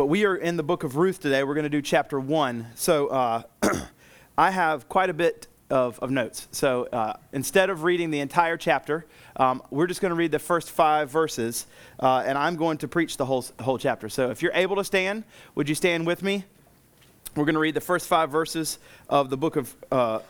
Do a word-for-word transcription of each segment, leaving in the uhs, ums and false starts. But we are in the book of Ruth today. We're going to do chapter one. So uh, I have quite a bit of, of notes. So uh, instead of reading the entire chapter, um, we're just going to read the first five verses, uh, and I'm going to preach the whole whole chapter. So if you're able to stand, would you stand with me? We're going to read the first five verses of the book of uh,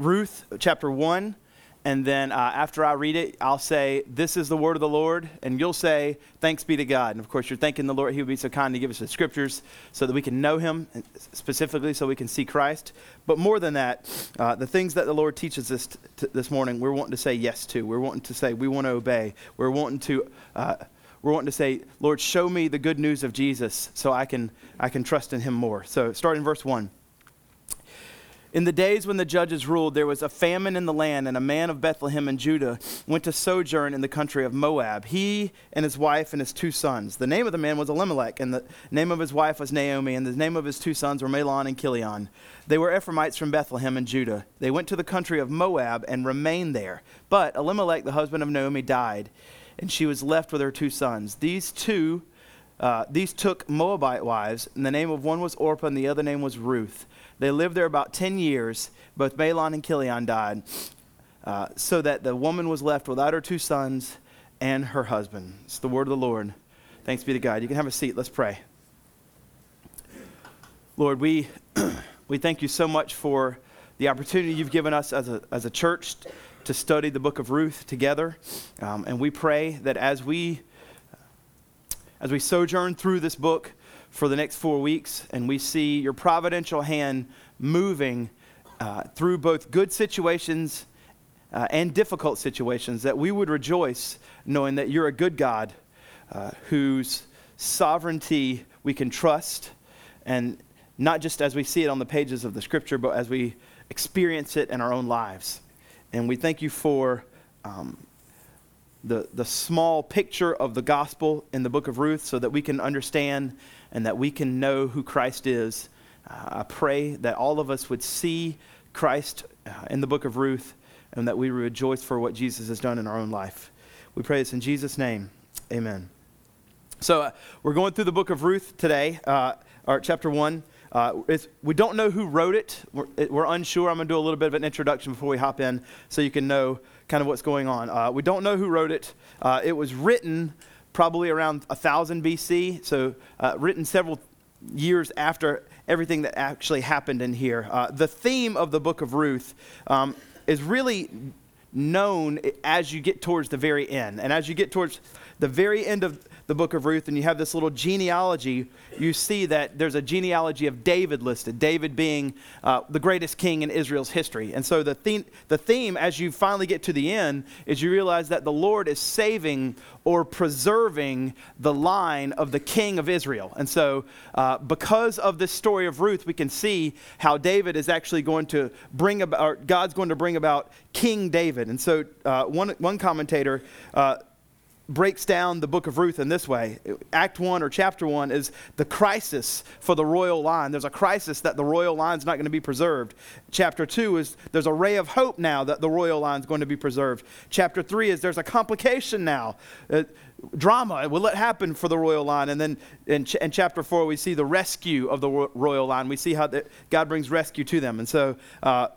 Ruth, chapter one. And then uh, after I read it, I'll say, this is the word of the Lord. And you'll say, thanks be to God. And of course, you're thanking the Lord. He would be so kind to give us the scriptures so that we can know him, specifically so we can see Christ. But more than that, uh, the things that the Lord teaches us t- t- this morning, we're wanting to say yes to. We're wanting to say, we want to obey. We're wanting to uh, we're wanting to say, Lord, show me the good news of Jesus so I can I can trust in him more. So starting in verse one. In the days when the judges ruled, there was a famine in the land, and a man of Bethlehem in Judah went to sojourn in the country of Moab, he and his wife and his two sons. The name of the man was Elimelech, and the name of his wife was Naomi, and the name of his two sons were Mahlon and Chilion. They were Ephraimites from Bethlehem in Judah. They went to the country of Moab and remained there. But Elimelech, the husband of Naomi, died, and she was left with her two sons. These two, uh, these took Moabite wives, and the name of one was Orpah, and the other name was Ruth. They lived there about ten years. Both Mahlon and Chilion died, uh, so that the woman was left without her two sons and her husband. It's the word of the Lord. Thanks be to God. You can have a seat. Let's pray. Lord, we we thank you so much for the opportunity you've given us as a, as a church to study the book of Ruth together. Um, and we pray that as we as we sojourn through this book for the next four weeks, and we see your providential hand moving uh, through both good situations uh, and difficult situations, that we would rejoice knowing that you're a good God uh, whose sovereignty we can trust, and not just as we see it on the pages of the scripture, but as we experience it in our own lives. And we thank you for um, the the small picture of the gospel in the book of Ruth so that we can understand and that we can know who Christ is. Uh, I pray that all of us would see Christ uh, in the book of Ruth, and that we rejoice for what Jesus has done in our own life. We pray this in Jesus' name. Amen. So uh, we're going through the book of Ruth today, uh, or chapter one. Uh, it's, we don't know who wrote it. We're, it, we're unsure. I'm going to do a little bit of an introduction before we hop in so you can know kind of what's going on. Uh, we don't know who wrote it. Uh, it was written probably around one thousand B C, so uh, written several years after everything that actually happened in here. Uh, the theme of the book of Ruth um, is really known as you get towards the very end. And as you get towards the very end of the book of Ruth and you have this little genealogy, you see that there's a genealogy of David listed, David being uh, the greatest king in Israel's history. And so the theme, the theme as you finally get to the end is you realize that the Lord is saving or preserving the line of the king of Israel. And so uh, because of this story of Ruth, we can see how David is actually going to bring about, or God's going to bring about King David. And so uh, one, one commentator uh, breaks down the book of Ruth in this way. Act one or chapter one is the crisis for the royal line. There's a crisis that the royal line's not going to be preserved. Chapter two is there's a ray of hope now that the royal line's going to be preserved. Chapter three is there's a complication now. Uh, drama, will it happen for the royal line? And then in, ch- in chapter four, we see the rescue of the ro- royal line. We see how the, God brings rescue to them. And so uh,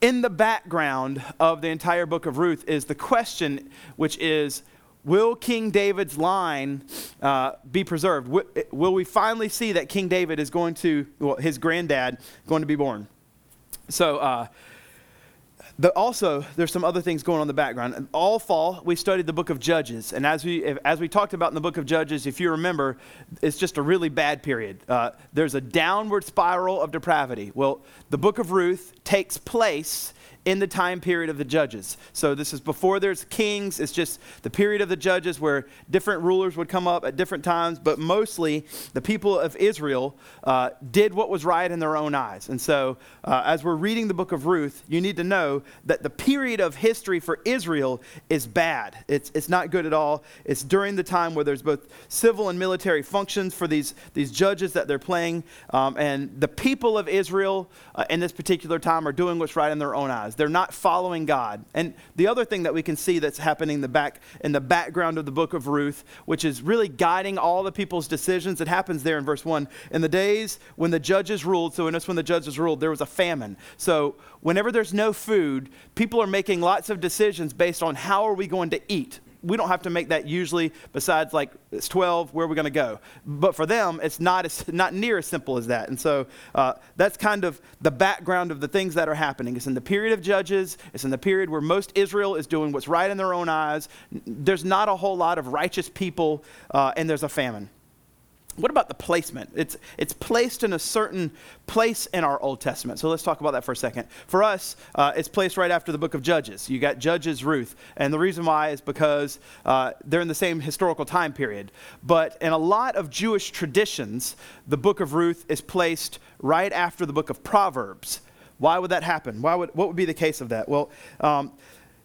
in the background of the entire book of Ruth is the question, which is, will King David's line uh, be preserved? Will, will we finally see that King David is going to, well, his granddad, going to be born? So, uh, the, also, there's some other things going on in the background. All fall, we studied the book of Judges. And as we as we talked about in the book of Judges, if you remember, it's just a really bad period. Uh, there's a downward spiral of depravity. Well, the book of Ruth takes place in the time period of the judges. So this is before there's kings. It's just the period of the judges where different rulers would come up at different times, but mostly the people of Israel uh, did what was right in their own eyes. And so uh, as we're reading the book of Ruth, you need to know that the period of history for Israel is bad. It's it's not good at all. It's during the time where there's both civil and military functions for these, these judges that they're playing. Um, and the people of Israel uh, in this particular time are doing what's right in their own eyes. guys. They're not following God. And the other thing that we can see that's happening in the back in the background of the book of Ruth, which is really guiding all the people's decisions, it happens there in verse one. In the days when the judges ruled, so notice when the judges ruled, there was a famine. So whenever there's no food, people are making lots of decisions based on how are we going to eat. We don't have to make that usually, besides like it's twelve, where are we going to go? But for them, it's not as, not near as simple as that. And so uh, that's kind of the background of the things that are happening. It's in the period of Judges. It's in the period where most Israel is doing what's right in their own eyes. There's not a whole lot of righteous people, uh, and there's a famine. What about the placement? It's it's placed in a certain place in our Old Testament. So let's talk about that for a second. For us, uh, it's placed right after the book of Judges. You got Judges, Ruth. And the reason why is because uh, they're in the same historical time period. But in a lot of Jewish traditions, the book of Ruth is placed right after the book of Proverbs. Why would that happen? Why would, what would be the case of that? Well, um,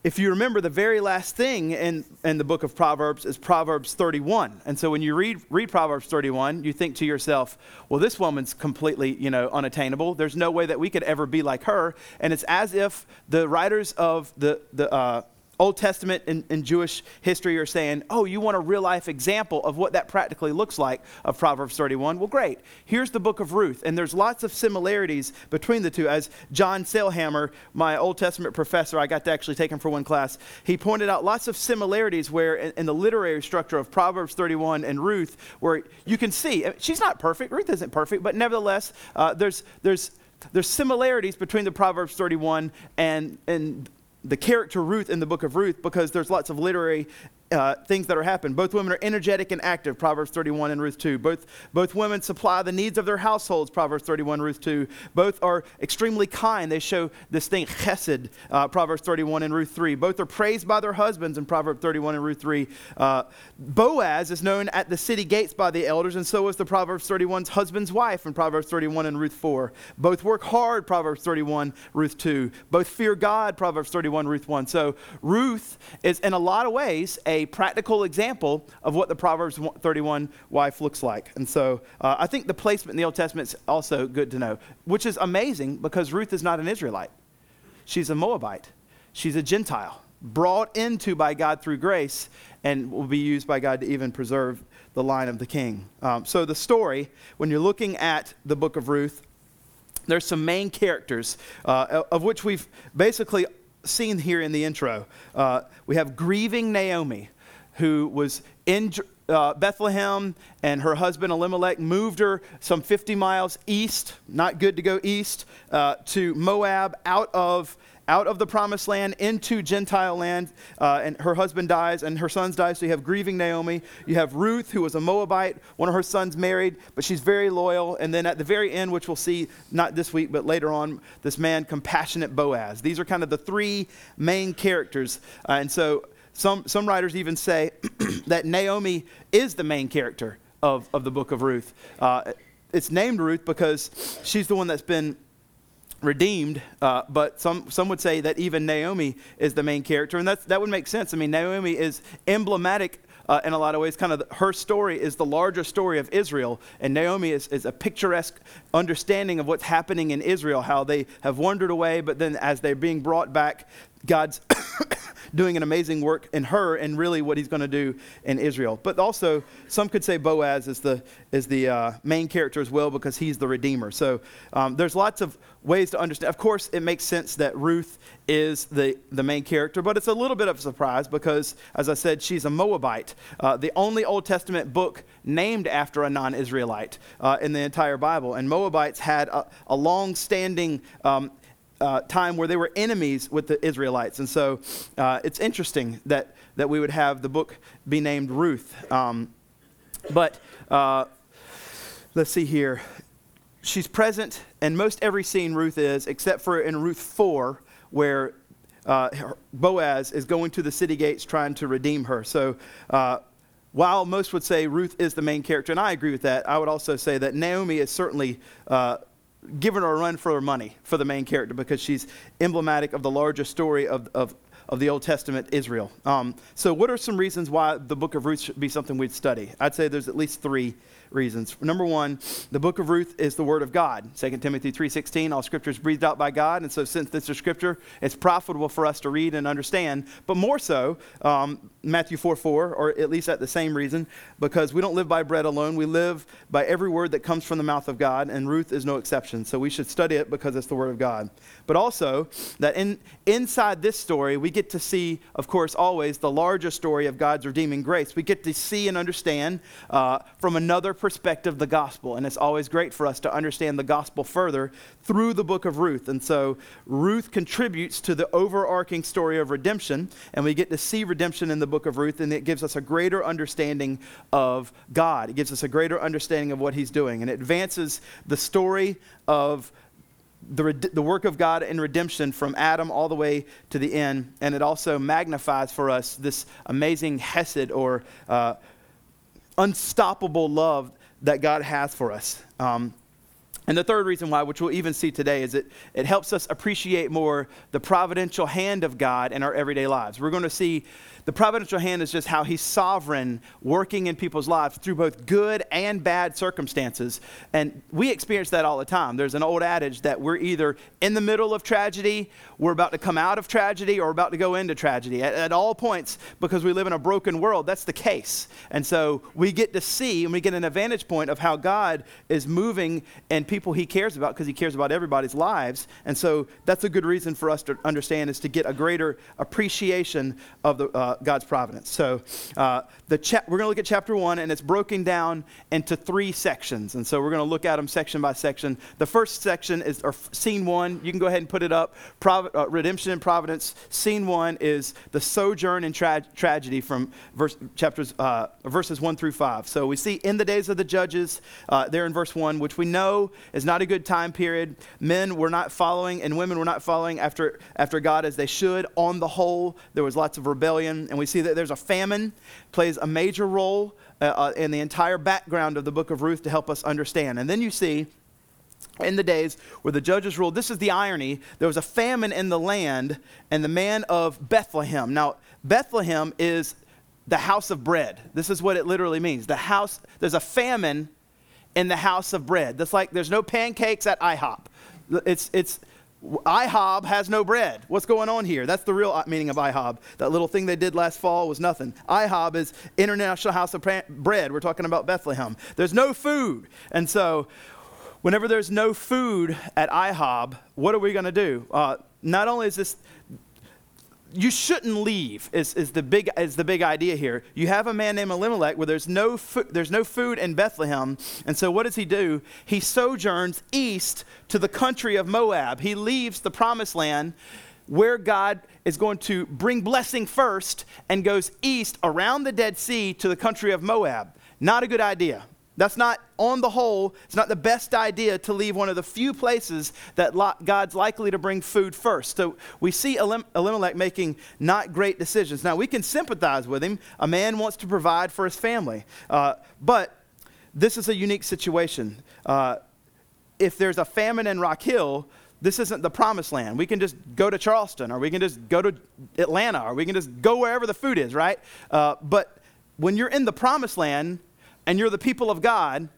if you remember, the very last thing in, in the book of Proverbs is Proverbs thirty-one. And so when you read read Proverbs thirty-one, you think to yourself, well, this woman's completely, you know, unattainable. There's no way that we could ever be like her. And it's as if the writers of the, the uh, Old Testament and, and Jewish history are saying, oh, you want a real life example of what that practically looks like of Proverbs thirty-one? Well, great. Here's the book of Ruth. And there's lots of similarities between the two. As John Sailhammer, my Old Testament professor, I got to actually take him for one class. He pointed out lots of similarities where in, in the literary structure of Proverbs thirty-one and Ruth, where you can see, she's not perfect. Ruth isn't perfect, but nevertheless, uh, there's, there's, there's similarities between the Proverbs thirty-one and, and the character Ruth in the book of Ruth, because there's lots of literary uh, things that are happening. Both women are energetic and active, Proverbs thirty-one and Ruth two. Both both women supply the needs of their households, Proverbs thirty-one, Ruth two. Both are extremely kind. They show this thing, Hesed, uh, Proverbs thirty-one and Ruth three. Both are praised by their husbands in Proverbs thirty-one and Ruth three. Uh, Boaz is known at the city gates by the elders, and so is the Proverbs thirty-one's husband's wife in Proverbs thirty-one and Ruth four. Both work hard, Proverbs thirty-one, Ruth two. Both fear God, Proverbs thirty-one, Ruth one. So Ruth is, in a lot of ways, a A practical example of what the Proverbs thirty-one wife looks like. And so uh, I think the placement in the Old Testament is also good to know, which is amazing because Ruth is not an Israelite. She's a Moabite. She's a Gentile, brought into by God through grace, and will be used by God to even preserve the line of the king. Um, so the story, when you're looking at the book of Ruth, there's some main characters uh, of which we've basically seen here in the intro. Uh, we have grieving Naomi, who was in uh, Bethlehem, and her husband Elimelech moved her some fifty miles east, not good to go east, uh, to Moab, out of out of the promised land into Gentile land, uh, and her husband dies and her sons die, so you have grieving Naomi. You have Ruth, who was a Moabite. One of her sons married, but she's very loyal. And then at the very end, which we'll see not this week, but later on, this man, compassionate Boaz. These are kind of the three main characters. Uh, and so some, some writers even say that Naomi is the main character of, of the book of Ruth. Uh, it's named Ruth because she's the one that's been redeemed, uh, but some some would say that even Naomi is the main character, and that's, that would make sense. I mean, Naomi is emblematic uh, in a lot of ways. Kind of the, her story is the larger story of Israel, and Naomi is, is a picturesque understanding of what's happening in Israel, how they have wandered away, but then as they're being brought back, God's doing an amazing work in her, and really what he's going to do in Israel. But also, some could say Boaz is the is the uh, main character as well, because he's the redeemer. So um, there's lots of ways to understand. Of course, it makes sense that Ruth is the, the main character, but it's a little bit of a surprise because, as I said, she's a Moabite, uh, the only Old Testament book named after a non-Israelite uh, in the entire Bible. And Moabites had a, a long-standing um Uh, time where they were enemies with the Israelites. And so uh, it's interesting that that we would have the book be named Ruth. Um, but uh, let's see here. She's present in most every scene Ruth is, except for in Ruth four, where uh, Boaz is going to the city gates trying to redeem her. So uh, while most would say Ruth is the main character, and I agree with that, I would also say that Naomi is certainly Uh, giving her a run for her money for the main character, because she's emblematic of the larger story of of, of the Old Testament Israel. Um, so what are some reasons why the book of Ruth should be something we'd study? I'd say there's at least three reasons. Number one, the book of Ruth is the word of God. Second Timothy three sixteen, all scripture is breathed out by God. And so since this is scripture, it's profitable for us to read and understand. But more so, um, Matthew four four, or at least at the same reason, because we don't live by bread alone. We live by every word that comes from the mouth of God. And Ruth is no exception. So we should study it because it's the word of God. But also that in inside this story, we get to see, of course, always the larger story of God's redeeming grace. We get to see and understand uh, from another perspective the gospel. And it's always great for us to understand the gospel further through the book of Ruth. And so Ruth contributes to the overarching story of redemption. And we get to see redemption in the book of Ruth. And it gives us a greater understanding of God. It gives us a greater understanding of what he's doing. And it advances the story of The, the work of God in redemption from Adam all the way to the end. And it also magnifies for us this amazing Hesed or uh, unstoppable love that God has for us. Um, and the third reason why, which we'll even see today, is it, it helps us appreciate more the providential hand of God in our everyday lives. We're going to see the providential hand is just how he's sovereign, working in people's lives through both good and bad circumstances. And we experience that all the time. There's an old adage that we're either in the middle of tragedy, we're about to come out of tragedy, or about to go into tragedy. At, at all points, because we live in a broken world, that's the case. And so we get to see and we get an advantage point of how God is moving and people he cares about, because he cares about everybody's lives. And so that's a good reason for us to understand, is to get a greater appreciation of the uh, God's providence. So uh, the cha- we're going to look at chapter one, and it's broken down into three sections. And so we're going to look at them section by section. The first section is or scene one. You can go ahead and put it up. Prov- uh, redemption and providence. Scene one is the sojourn and tra- tragedy from verse, chapters uh, verses one through five. So we see in the days of the judges uh, there in verse one, which we know is not a good time period. Men were not following and women were not following after after God as they should. On the whole, there was lots of rebellion. And we see that there's a famine, plays a major role uh, in the entire background of the book of Ruth to help us understand. And then you see in the days where the judges ruled, this is the irony, there was a famine in the land, and the man of Bethlehem. Now, Bethlehem is the house of bread. This is what it literally means. The house, there's a famine in the house of bread. That's like there's no pancakes at I hop. It's it's. I HOB has no bread. What's going on here? That's the real meaning of I HOB. That little thing they did last fall was nothing. I HOB is International House of Bread. We're talking about Bethlehem. There's no food. And so whenever there's no food at I HOB, what are we going to do? Uh, not only is this, you shouldn't leave is, is the big is the big idea here. You have a man named Elimelech where there's no fo- there's no food in Bethlehem. And so what does he do? He sojourns east to the country of Moab. He leaves the promised land where God is going to bring blessing first, and goes east around the Dead Sea to the country of Moab. Not a good idea. That's not, on the whole, it's not the best idea to leave one of the few places that God's likely to bring food first. So we see Elimelech making not great decisions. Now, we can sympathize with him. A man wants to provide for his family. Uh, but this is a unique situation. Uh, if there's a famine in Rock Hill, this isn't the promised land. We can just go to Charleston, or we can just go to Atlanta, or we can just go wherever the food is, right? Uh, but when you're in the promised land, and you're the people of God,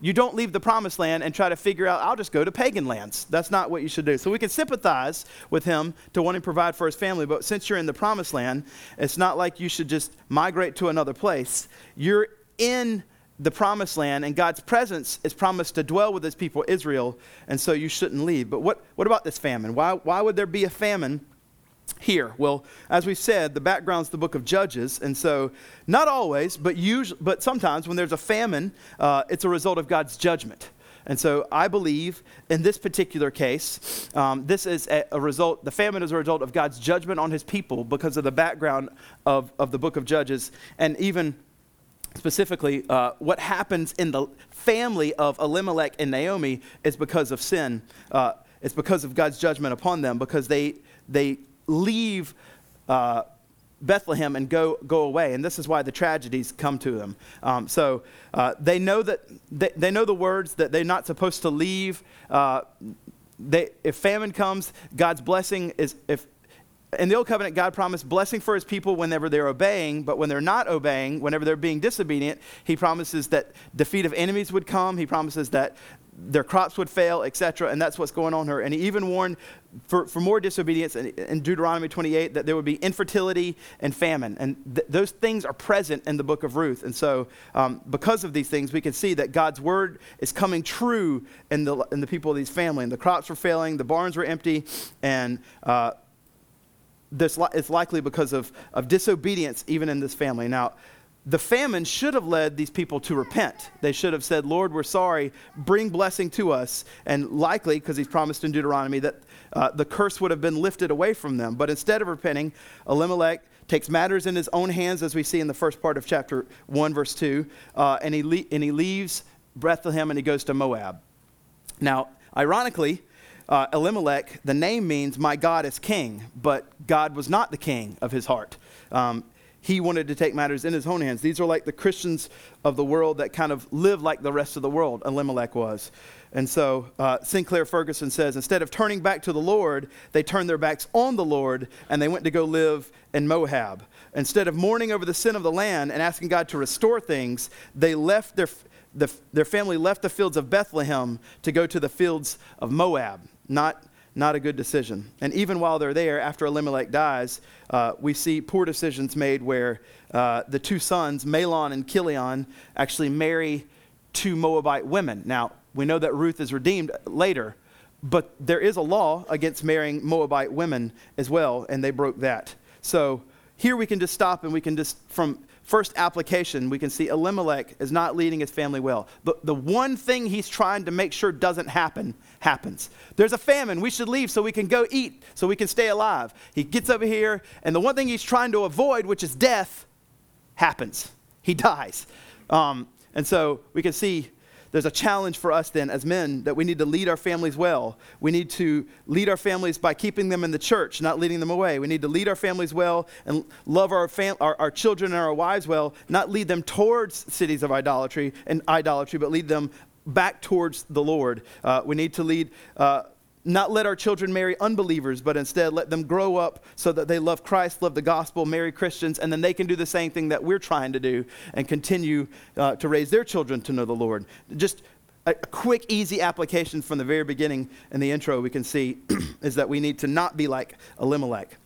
you don't leave the promised land and try to figure out, I'll just go to pagan lands. That's not what you should do. So we can sympathize with him to want to provide for his family, but since you're in the promised land, it's not like you should just migrate to another place. You're in the promised land, and God's presence is promised to dwell with his people, Israel, and so you shouldn't leave. But what, what about this famine? Why, why would there be a famine here? Well, as we said, the background's the book of Judges, and so not always, but usually, but sometimes when there's a famine, uh, it's a result of God's judgment. And so I believe in this particular case, um, this is a, a result, the famine is a result of God's judgment on his people because of the background of, of the book of Judges, and even specifically uh, what happens in the family of Elimelech and Naomi is because of sin. Uh, it's because of God's judgment upon them, because they they leave uh, Bethlehem and go go away. And this is why the tragedies come to them. Um, so uh, they know that they, they know the words that they're not supposed to leave. Uh, they, if famine comes, God's blessing is if in the Old Covenant, God promised blessing for his people whenever they're obeying, but when they're not obeying, whenever they're being disobedient, he promises that defeat of enemies would come. He promises that their crops would fail, et cetera. And that's what's going on here. And he even warned for, for more disobedience in, in Deuteronomy twenty-eight that there would be infertility and famine. And th- those things are present in the book of Ruth. And so um, because of these things, we can see that God's word is coming true in the in the people of these family. And the crops were failing, the barns were empty, and uh, this li- it's likely because of, of disobedience even in this family. Now, the famine should have led these people to repent. They should have said, Lord, we're sorry, bring blessing to us. And likely, because he's promised in Deuteronomy, that uh, the curse would have been lifted away from them. But instead of repenting, Elimelech takes matters in his own hands, as we see in the first part of chapter one, verse two. Uh, and, he le- and he leaves Bethlehem and he goes to Moab. Now, ironically, uh, Elimelech, the name means my God is king, but God was not the king of his heart. Um, He wanted to take matters in his own hands. These are like the Christians of the world that kind of live like the rest of the world, Elimelech was. And so uh, Sinclair Ferguson says, instead of turning back to the Lord, they turned their backs on the Lord and they went to go live in Moab. Instead of mourning over the sin of the land and asking God to restore things, they left their, the, their family left the fields of Bethlehem to go to the fields of Moab, not Not a good decision. And even while they're there, after Elimelech dies, uh, we see poor decisions made where uh, the two sons, Mahlon and Chilion, actually marry two Moabite women. Now, we know that Ruth is redeemed later, but there is a law against marrying Moabite women as well, and they broke that. So here we can just stop and we can just, from first application, we can see Elimelech is not leading his family well. The, the one thing he's trying to make sure doesn't happen, happens. There's a famine. We should leave so we can go eat, so we can stay alive. He gets over here, and the one thing he's trying to avoid, which is death, happens. He dies. Um, and so we can see there's a challenge for us then as men that we need to lead our families well. We need to lead our families by keeping them in the church, not leading them away. We need to lead our families well and love our fam- our, our children and our wives well, not lead them towards cities of idolatry and idolatry, but lead them back towards the Lord. Uh, we need to lead, uh, not let our children marry unbelievers, but instead let them grow up so that they love Christ, love the gospel, marry Christians, and then they can do the same thing that we're trying to do and continue uh, to raise their children to know the Lord. Just a, a quick, easy application from the very beginning in the intro we can see is that we need to not be like Elimelech.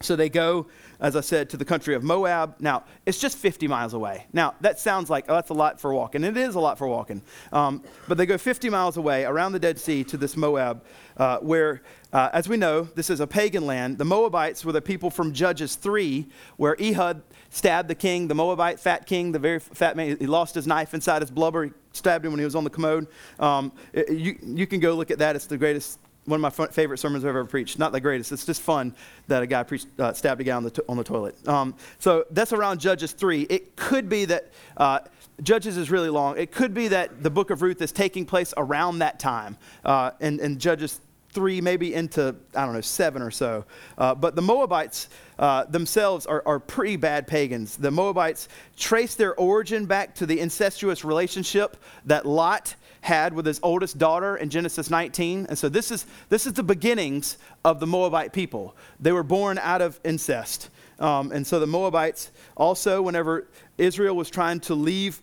So they go, as I said, to the country of Moab. Now, it's just fifty miles away. Now, that sounds like, oh, that's a lot for walking. It is a lot for walking. Um, but they go fifty miles away around the Dead Sea to this Moab, uh, where, uh, as we know, this is a pagan land. The Moabites were the people from Judges three, where Ehud stabbed the king, the Moabite fat king, the very fat man. He lost his knife inside his blubber. He stabbed him when he was on the commode. Um, it, you, you can go look at that. It's the greatest... One of my favorite sermons I've ever preached. Not the greatest. It's just fun that a guy preached, uh, stabbed a guy on the to- on the toilet. Um, so that's around Judges three. It could be that uh, Judges is really long. It could be that the book of Ruth is taking place around that time. Uh, and, and Judges three maybe into, I don't know, seven or so. Uh, but the Moabites uh, themselves are, are pretty bad pagans. The Moabites trace their origin back to the incestuous relationship that Lot had with his oldest daughter in Genesis nineteen. And so this is this is the beginnings of the Moabite people. They were born out of incest. Um, and so the Moabites also, whenever Israel was trying to leave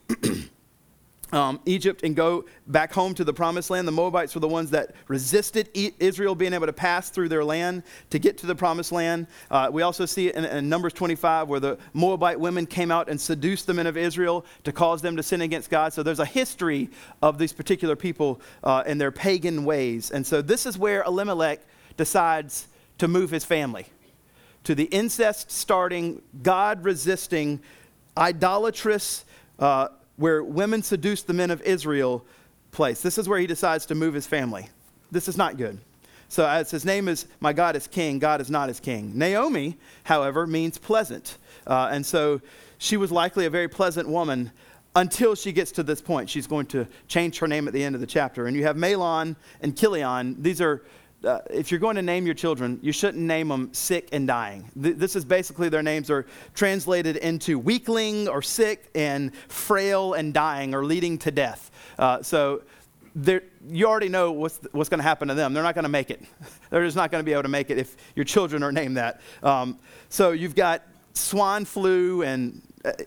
um, Egypt and go back home to the promised land, the Moabites were the ones that resisted e- Israel being able to pass through their land to get to the promised land. Uh, we also see it in, in Numbers twenty-five where the Moabite women came out and seduced the men of Israel to cause them to sin against God. So there's a history of these particular people uh, and their pagan ways. And so this is where Elimelech decides to move his family to the incest-starting, God-resisting, idolatrous, uh, where women seduce the men of Israel place. This is where he decides to move his family. This is not good. So as his name is, my God is king, God is not his king. Naomi, however, means pleasant. Uh, and so she was likely a very pleasant woman until she gets to this point. She's going to change her name at the end of the chapter. And you have Mahlon and Chilion. These are, uh, if you're going to name your children, you shouldn't name them sick and dying. Th- this is basically their names are translated into weakling or sick and frail and dying or leading to death. Uh, so there, you already know what's what's going to happen to them. They're not going to make it. They're just not going to be able to make it if your children are named that. Um, so you've got swine flu and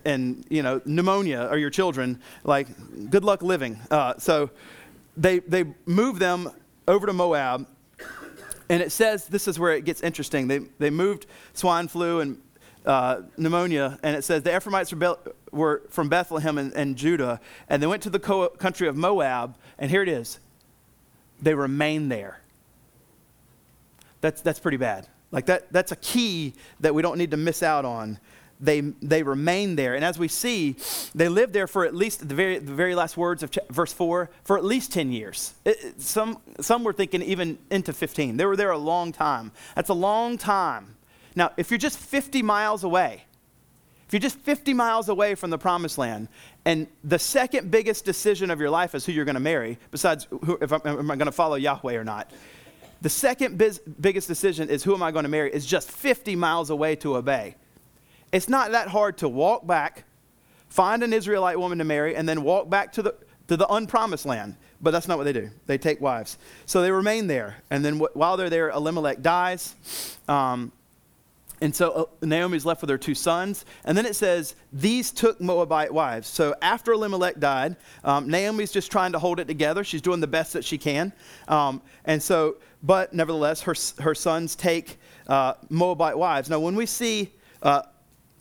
and you know pneumonia are your children. Like, good luck living. Uh, so they they move them over to Moab, and it says this is where it gets interesting. They they moved swine flu and uh, pneumonia, and it says the Ephraimites rebel. were from Bethlehem and, and Judah, and they went to the co- country of Moab, and here it is. They remain there. That's that's pretty bad. Like that that's a key that we don't need to miss out on. They they remain there, and as we see, they lived there for at least the very the very last words of ch- verse four for at least ten years. It, it, some some were thinking even into fifteen. They were there a long time. That's a long time. Now, if you're just fifty miles away. If you're just fifty miles away from the promised land, and the second biggest decision of your life is who you're going to marry, besides who, if I'm, am I going to follow Yahweh or not, the second biz, biggest decision is who am I going to marry is just fifty miles away to obey. It's not that hard to walk back, find an Israelite woman to marry, and then walk back to the to the unpromised land. But that's not what they do. They take wives. So they remain there. And then w- while they're there, Elimelech dies. Um And so Naomi's left with her two sons. And then it says, these took Moabite wives. So after Elimelech died, um, Naomi's just trying to hold it together. She's doing the best that she can. Um, and so, but nevertheless, her her sons take uh, Moabite wives. Now, when we see, uh,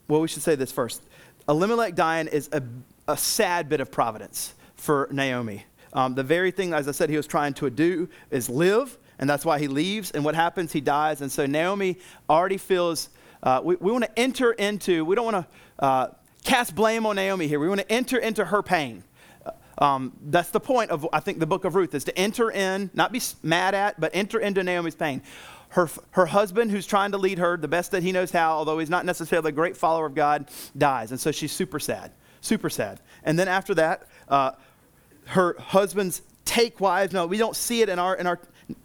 well, we should say this first. Elimelech dying is a, a sad bit of providence for Naomi. Um, the very thing, as I said, he was trying to do is live. And that's why he leaves. And what happens? He dies. And so Naomi already feels, uh, we, we want to enter into, we don't want to uh, cast blame on Naomi here. We want to enter into her pain. Um, that's the point of, I think, the book of Ruth, is to enter in, not be mad at, but enter into Naomi's pain. Her her husband, who's trying to lead her the best that he knows how, although he's not necessarily a great follower of God, dies. And so she's super sad, super sad. And then after that, uh, her husband's take wives. No, we don't see it in our in our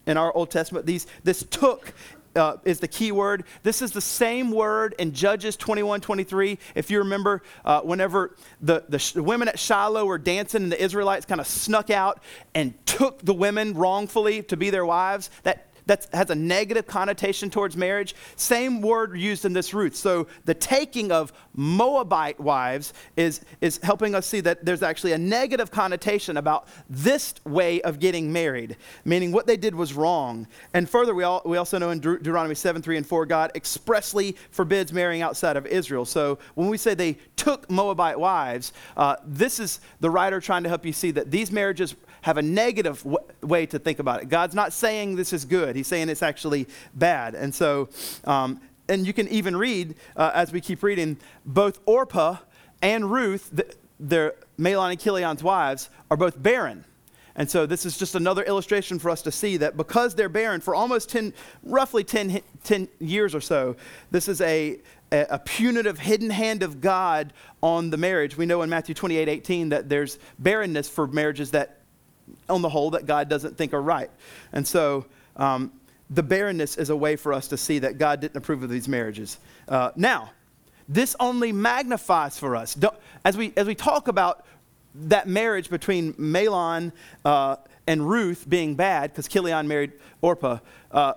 in our Old Testament. These this took uh, is the key word. This is the same word in Judges twenty-one twenty-three. If you remember, uh, whenever the the, sh- the women at Shiloh were dancing, and the Israelites kind of snuck out and took the women wrongfully to be their wives. That that has a negative connotation towards marriage. Same word used in this Ruth. So the taking of Moabite wives is, is helping us see that there's actually a negative connotation about this way of getting married, meaning what they did was wrong. And further, we all we also know in De- Deuteronomy seven, three, and four, God expressly forbids marrying outside of Israel. So when we say they took Moabite wives, uh, this is the writer trying to help you see that these marriages have a negative w- way to think about it. God's not saying this is good. He's saying it's actually bad. And so, um, and you can even read, uh, as we keep reading, both Orpah and Ruth, the, their Mahlon and Chilion's wives, are both barren. And so this is just another illustration for us to see that because they're barren for almost ten, roughly ten, ten years or so, this is a, a, a punitive hidden hand of God on the marriage. We know in Matthew twenty-eight eighteen that there's barrenness for marriages that, on the whole, that God doesn't think are right. And so, Um, the barrenness is a way for us to see that God didn't approve of these marriages. Uh, now, this only magnifies for us. Don't, as we as we talk about that marriage between Mahlon uh, and Ruth being bad, because Chilion married Orpah, uh,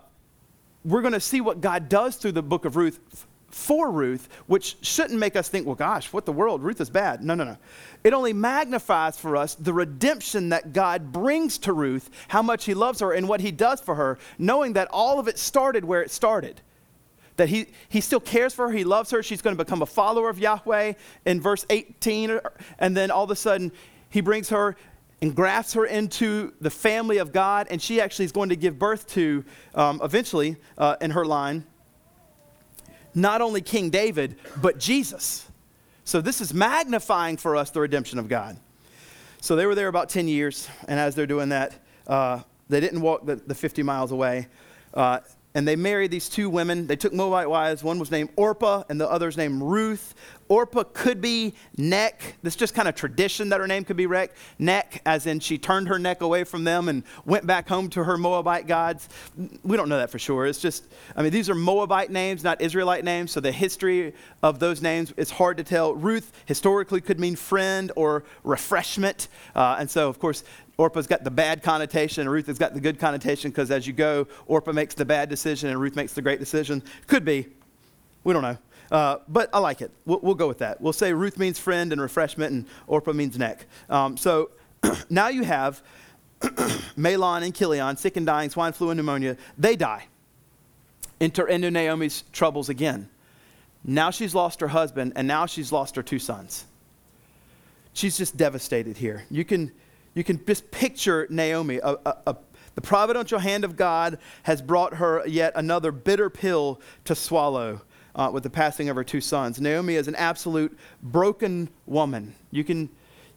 we're going to see what God does through the book of Ruth f- for Ruth, which shouldn't make us think, well, gosh, what the world? Ruth is bad. No, no, no. It only magnifies for us the redemption that God brings to Ruth, how much he loves her and what he does for her, knowing that all of it started where it started. That he, he still cares for her, he loves her, she's going to become a follower of Yahweh in verse eighteen, and then all of a sudden he brings her and grafts her into the family of God, and she actually is going to give birth to, um, eventually, uh, in her line, not only King David, but Jesus. So this is magnifying for us the redemption of God. So they were there about ten years, and as they're doing that, uh, they didn't walk the, the fifty miles away, uh, and they married these two women. They took Moabite wives. One was named Orpah, and the other's named Ruth. Orpah could be neck. This just kind of tradition that her name could be wreck, neck, as in she turned her neck away from them and went back home to her Moabite gods. We don't know that for sure. It's just, I mean, these are Moabite names, not Israelite names. So the history of those names is hard to tell. Ruth historically could mean friend or refreshment. Uh, and so, of course, Orpah's got the bad connotation. Ruth has got the good connotation because as you go, Orpah makes the bad decision and Ruth makes the great decision. Could be. We don't know. Uh, but I like it. We'll, we'll go with that. We'll say Ruth means friend and refreshment and Orpah means neck. Um, so now you have Mahlon and Chilion, sick and dying, swine flu and pneumonia. They die. Enter into Naomi's troubles again. Now she's lost her husband and now she's lost her two sons. She's just devastated here. You can you can just picture Naomi. A, a, a, the providential hand of God has brought her yet another bitter pill to swallow. Uh, with the passing of her two sons. Naomi is an absolute broken woman. You can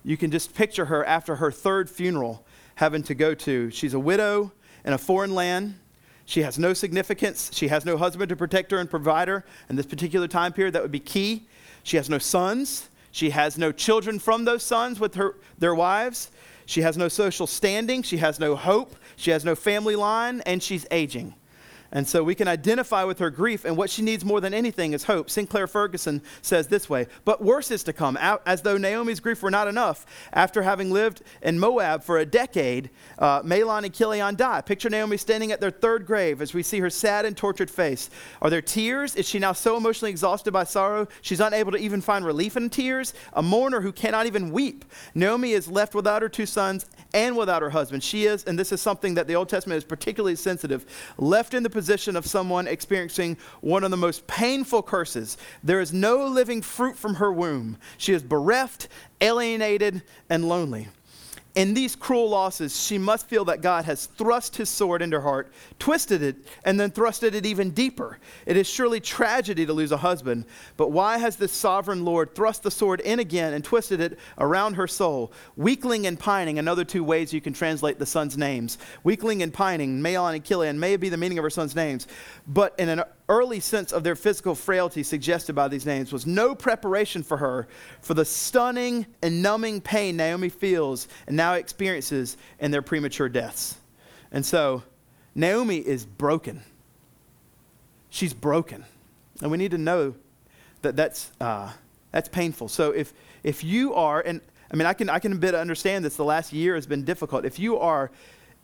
you can just picture her after her third funeral having to go to. She's a widow in a foreign land. She has no significance. She has no husband to protect her and provide her. In this particular time period, that would be key. She has no sons. She has no children from those sons with her their wives. She has no social standing. She has no hope. She has no family line, and she's aging. And so we can identify with her grief, and what she needs more than anything is hope. Sinclair Ferguson says this way, but worse is to come, as though Naomi's grief were not enough. After having lived in Moab for a decade, uh, Mahlon and Chilion die. Picture Naomi standing at their third grave as we see her sad and tortured face. Are there tears? Is she now so emotionally exhausted by sorrow, she's unable to even find relief in tears? A mourner who cannot even weep. Naomi is left without her two sons and without her husband. She is, and this is something that the Old Testament is particularly sensitive, left in the position position of someone experiencing one of the most painful curses. There is no living fruit from her womb. She is bereft, alienated, and lonely. In these cruel losses, she must feel that God has thrust his sword into her heart, twisted it, and then thrusted it even deeper. It is surely tragedy to lose a husband, but why has this sovereign Lord thrust the sword in again and twisted it around her soul? Weakling and pining, another two ways you can translate the sons' names. Weakling and pining, Mahlon and Chilion, may be the meaning of her sons' names, but in an early sense of their physical frailty suggested by these names was no preparation for her for the stunning and numbing pain Naomi feels and now experiences in their premature deaths. And so Naomi is broken. She's broken. And we need to know that that's uh, that's painful. So if if you are, and I mean I can I can a bit understand this, the last year has been difficult. If you are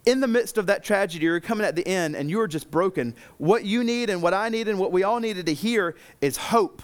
in the midst of that tragedy, you're coming at the end and you're just broken. What you need and what I need and what we all needed to hear is hope.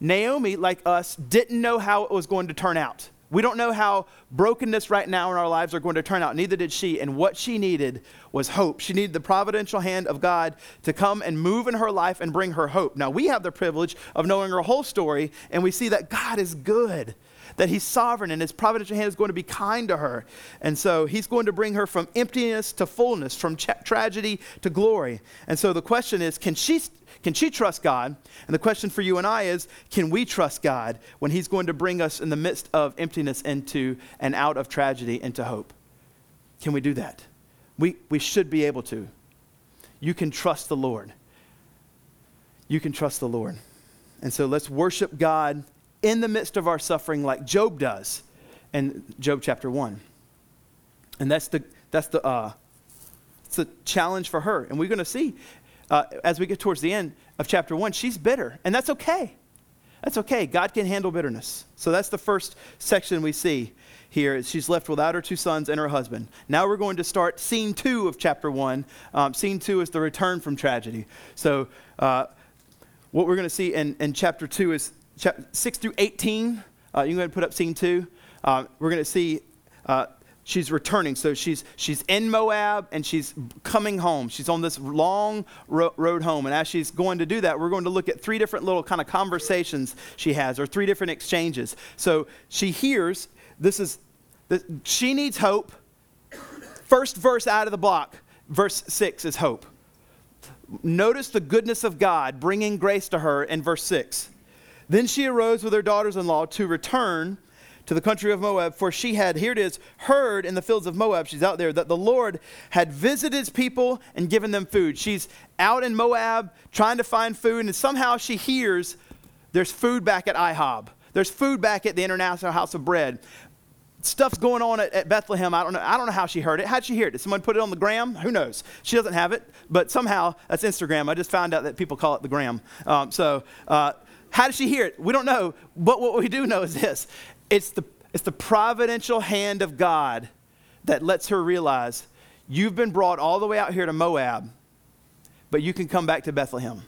Naomi, like us, didn't know how it was going to turn out. We don't know how brokenness right now in our lives are going to turn out. Neither did she. And what she needed was hope. She needed the providential hand of God to come and move in her life and bring her hope. Now, we have the privilege of knowing her whole story, and we see that God is good, that he's sovereign and his providential hand is going to be kind to her. And so he's going to bring her from emptiness to fullness, from tra- tragedy to glory. And so the question is, can she can she trust God? And the question for you and I is, can we trust God when he's going to bring us in the midst of emptiness into and out of tragedy into hope? Can we do that? We we should be able to. You can trust the Lord. You can trust the Lord. And so let's worship God in the midst of our suffering like Job does in Job chapter one. And that's the that's the uh, it's the challenge for her. And we're going to see uh, as we get towards the end of chapter one, she's bitter. And that's okay. That's okay. God can handle bitterness. So that's the first section we see here. She's left without her two sons and her husband. Now we're going to start scene two of chapter one. Um, scene two is the return from tragedy. So uh, what we're going to see in, in chapter two is six through eighteen, uh, you can go ahead and put up scene two. Uh, we're going to see uh, she's returning. So she's she's in Moab and she's coming home. She's on this long ro- road home. And as she's going to do that, we're going to look at three different little kind of conversations she has, or three different exchanges. So she hears, this is, this, she needs hope. First verse out of the block, verse six is hope. Notice the goodness of God bringing grace to her in verse six. Then she arose with her daughters-in-law to return to the country of Moab, for she had, here it is, heard in the fields of Moab, she's out there, that the Lord had visited his people and given them food. She's out in Moab trying to find food, and somehow she hears there's food back at I HOB. There's food back at the International House of Bread. Stuff's going on at, at Bethlehem. I don't know. I don't know how she heard it. How'd she hear it? Did someone put it on the gram? Who knows? She doesn't have it, but somehow that's Instagram. I just found out that people call it the gram. Um, so uh, how did she hear it? We don't know. But what we do know is this: it's the it's the providential hand of God that lets her realize you've been brought all the way out here to Moab, but you can come back to Bethlehem.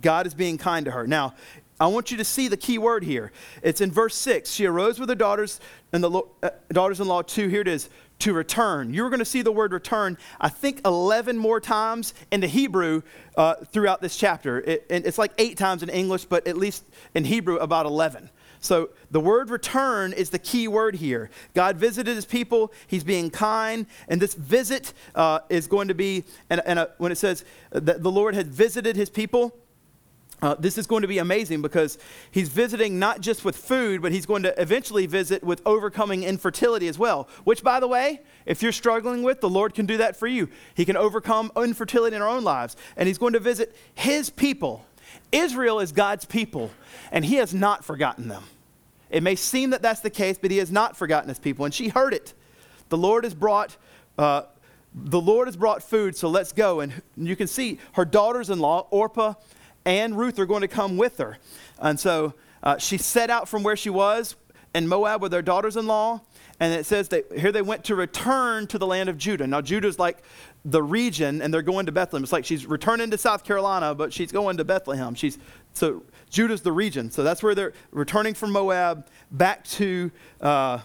God is being kind to her. Now, I want you to see the key word here. It's in verse six. She arose with her daughters and the lo- uh, daughters-in-law too. Here it is, to return. You're going to see the word return, I think, eleven more times in the Hebrew uh, throughout this chapter. It, and it's like eight times in English, but at least in Hebrew, about eleven. So the word return is the key word here. God visited his people. He's being kind. And this visit uh, is going to be, and, and uh, when it says that the Lord had visited his people, Uh, this is going to be amazing because he's visiting not just with food, but he's going to eventually visit with overcoming infertility as well. Which, by the way, if you're struggling with, the Lord can do that for you. He can overcome infertility in our own lives. And he's going to visit his people. Israel is God's people, and he has not forgotten them. It may seem that that's the case, but he has not forgotten his people. And she heard it. The Lord has brought... Uh, the Lord has brought food, so let's go. And you can see her daughters-in-law, Orpah and Ruth, are going to come with her. And so uh, she set out from where she was in Moab with her daughters-in-law. And it says that here they went to return to the land of Judah. Now, Judah's like the region, and they're going to Bethlehem. It's like she's returning to South Carolina, but she's going to Bethlehem. She's so Judah's the region. So that's where they're returning from Moab back to uh,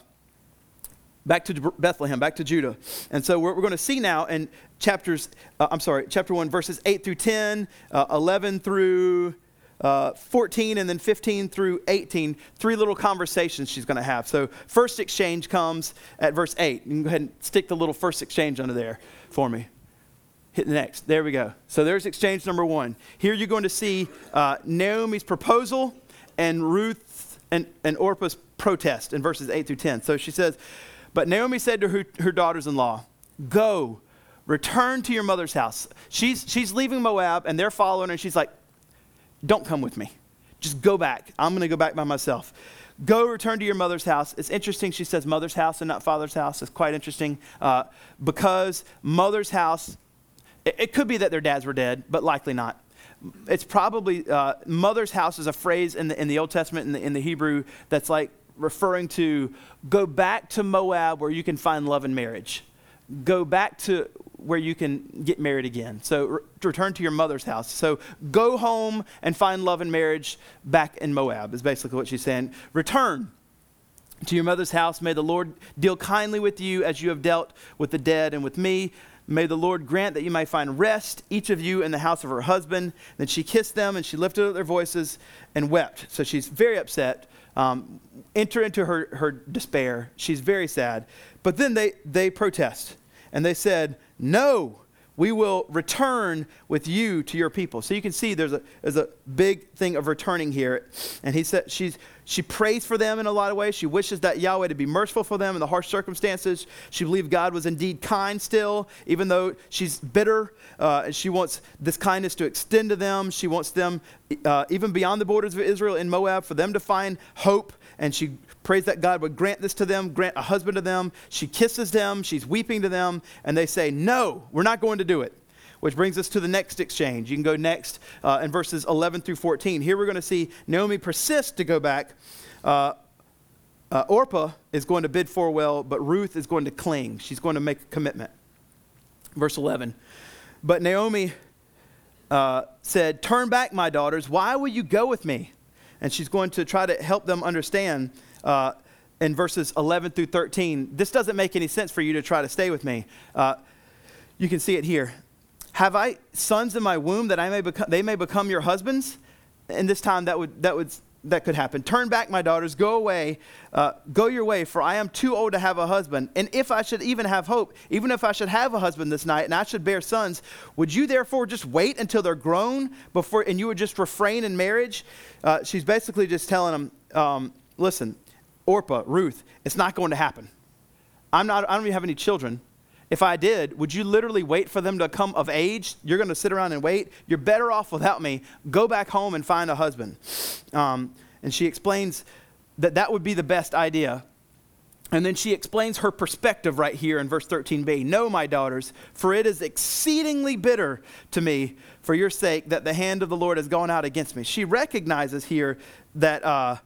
back to Bethlehem, back to Judah. And so what we're going to see now in Chapters, uh, I'm sorry, chapter one, verses eight through ten, uh, eleven through uh, fourteen, and then fifteen through eighteen, three little conversations she's going to have. So first exchange comes at verse eight. You can go ahead and stick the little first exchange under there for me. Hit the next. There we go. So there's exchange number one. Here you're going to see uh, Naomi's proposal and Ruth and, and Orpah's protest in verses eight through ten. So she says, but Naomi said to her, her daughters-in-law, go. Return to your mother's house. She's she's leaving Moab, and they're following her. And she's like, don't come with me. Just go back. I'm going to go back by myself. Go return to your mother's house. It's interesting she says mother's house and not father's house. It's quite interesting uh, because mother's house, it, it could be that their dads were dead, but likely not. It's probably, uh, mother's house is a phrase in the, in the Old Testament, in the, in the Hebrew, that's like referring to go back to Moab where you can find love and marriage. Go back to where you can get married again. So re- return to your mother's house. So go home and find love and marriage back in Moab is basically what she's saying. Return to your mother's house. May the Lord deal kindly with you as you have dealt with the dead and with me. May the Lord grant that you may find rest, each of you in the house of her husband. Then she kissed them and she lifted up their voices and wept. So she's very upset. Um, enter into her, her despair. She's very sad. But then they, they protest. And they said, no, we will return with you to your people. So you can see there's a there's a big thing of returning here. And he said she's she prays for them in a lot of ways. She wishes that Yahweh to be merciful for them in the harsh circumstances. She believed God was indeed kind still, even though she's bitter. Uh, she wants this kindness to extend to them. She wants them uh, even beyond the borders of Israel in Moab for them to find hope. And she prays that God would grant this to them, grant a husband to them. She kisses them. She's weeping to them. And they say, no, we're not going to do it. Which brings us to the next exchange. You can go next uh, in verses eleven through fourteen. Here we're going to see Naomi persist to go back. Uh, uh, Orpah is going to bid farewell, but Ruth is going to cling. She's going to make a commitment. Verse eleven. But Naomi uh, said, turn back, my daughters. Why will you go with me? And she's going to try to help them understand uh, in verses eleven through thirteen. This doesn't make any sense for you to try to stay with me. Uh, you can see it here. Have I sons in my womb that I may become, they may become your husbands? And this time that would that would that could happen. Turn back, my daughters, go away, uh, go your way, for I am too old to have a husband. And if I should even have hope, even if I should have a husband this night, and I should bear sons, would you therefore just wait until they're grown before, and you would just refrain in marriage? Uh, she's basically just telling them, um, listen, Orpah, Ruth, it's not going to happen. I'm not. I don't even have any children. If I did, would you literally wait for them to come of age? You're going to sit around and wait? You're better off without me. Go back home and find a husband. Um, and she explains that that would be the best idea. And then she explains her perspective right here in verse thirteen b. "No, my daughters, for it is exceedingly bitter to me for your sake that the hand of the Lord has gone out against me." She recognizes here that uh,